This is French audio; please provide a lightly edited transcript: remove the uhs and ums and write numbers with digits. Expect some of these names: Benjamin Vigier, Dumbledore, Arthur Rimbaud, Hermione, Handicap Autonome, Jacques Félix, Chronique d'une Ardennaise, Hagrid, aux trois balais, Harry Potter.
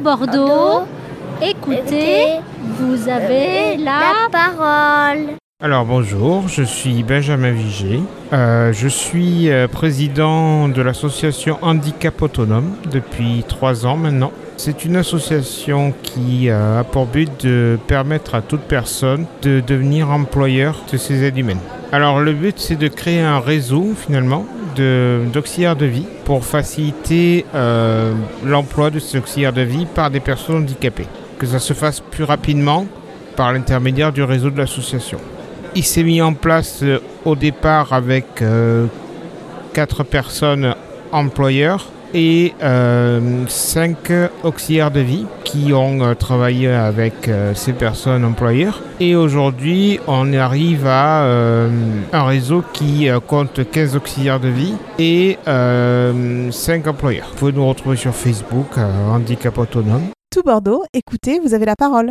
Bordeaux. Écoutez, vous avez la parole. Alors bonjour, je suis Benjamin Vigier. Je suis président de l'association Handicap Autonome depuis 3 ans maintenant. C'est une association qui a pour but de permettre à toute personne de devenir employeur de ses aides humaines. Alors le but c'est de créer un réseau finalement d'auxiliaires de vie pour faciliter l'emploi de ces auxiliaires de vie par des personnes handicapées. Que ça se fasse plus rapidement par l'intermédiaire du réseau de l'association. Il s'est mis en place au départ avec 4 personnes employeurs et 5 auxiliaires de vie qui ont travaillé avec ces personnes employeurs. Et aujourd'hui, on arrive à un réseau qui compte 15 auxiliaires de vie et 5 employeurs. Vous pouvez nous retrouver sur Facebook, Handicap Autonome. Tout Bordeaux, écoutez, vous avez la parole.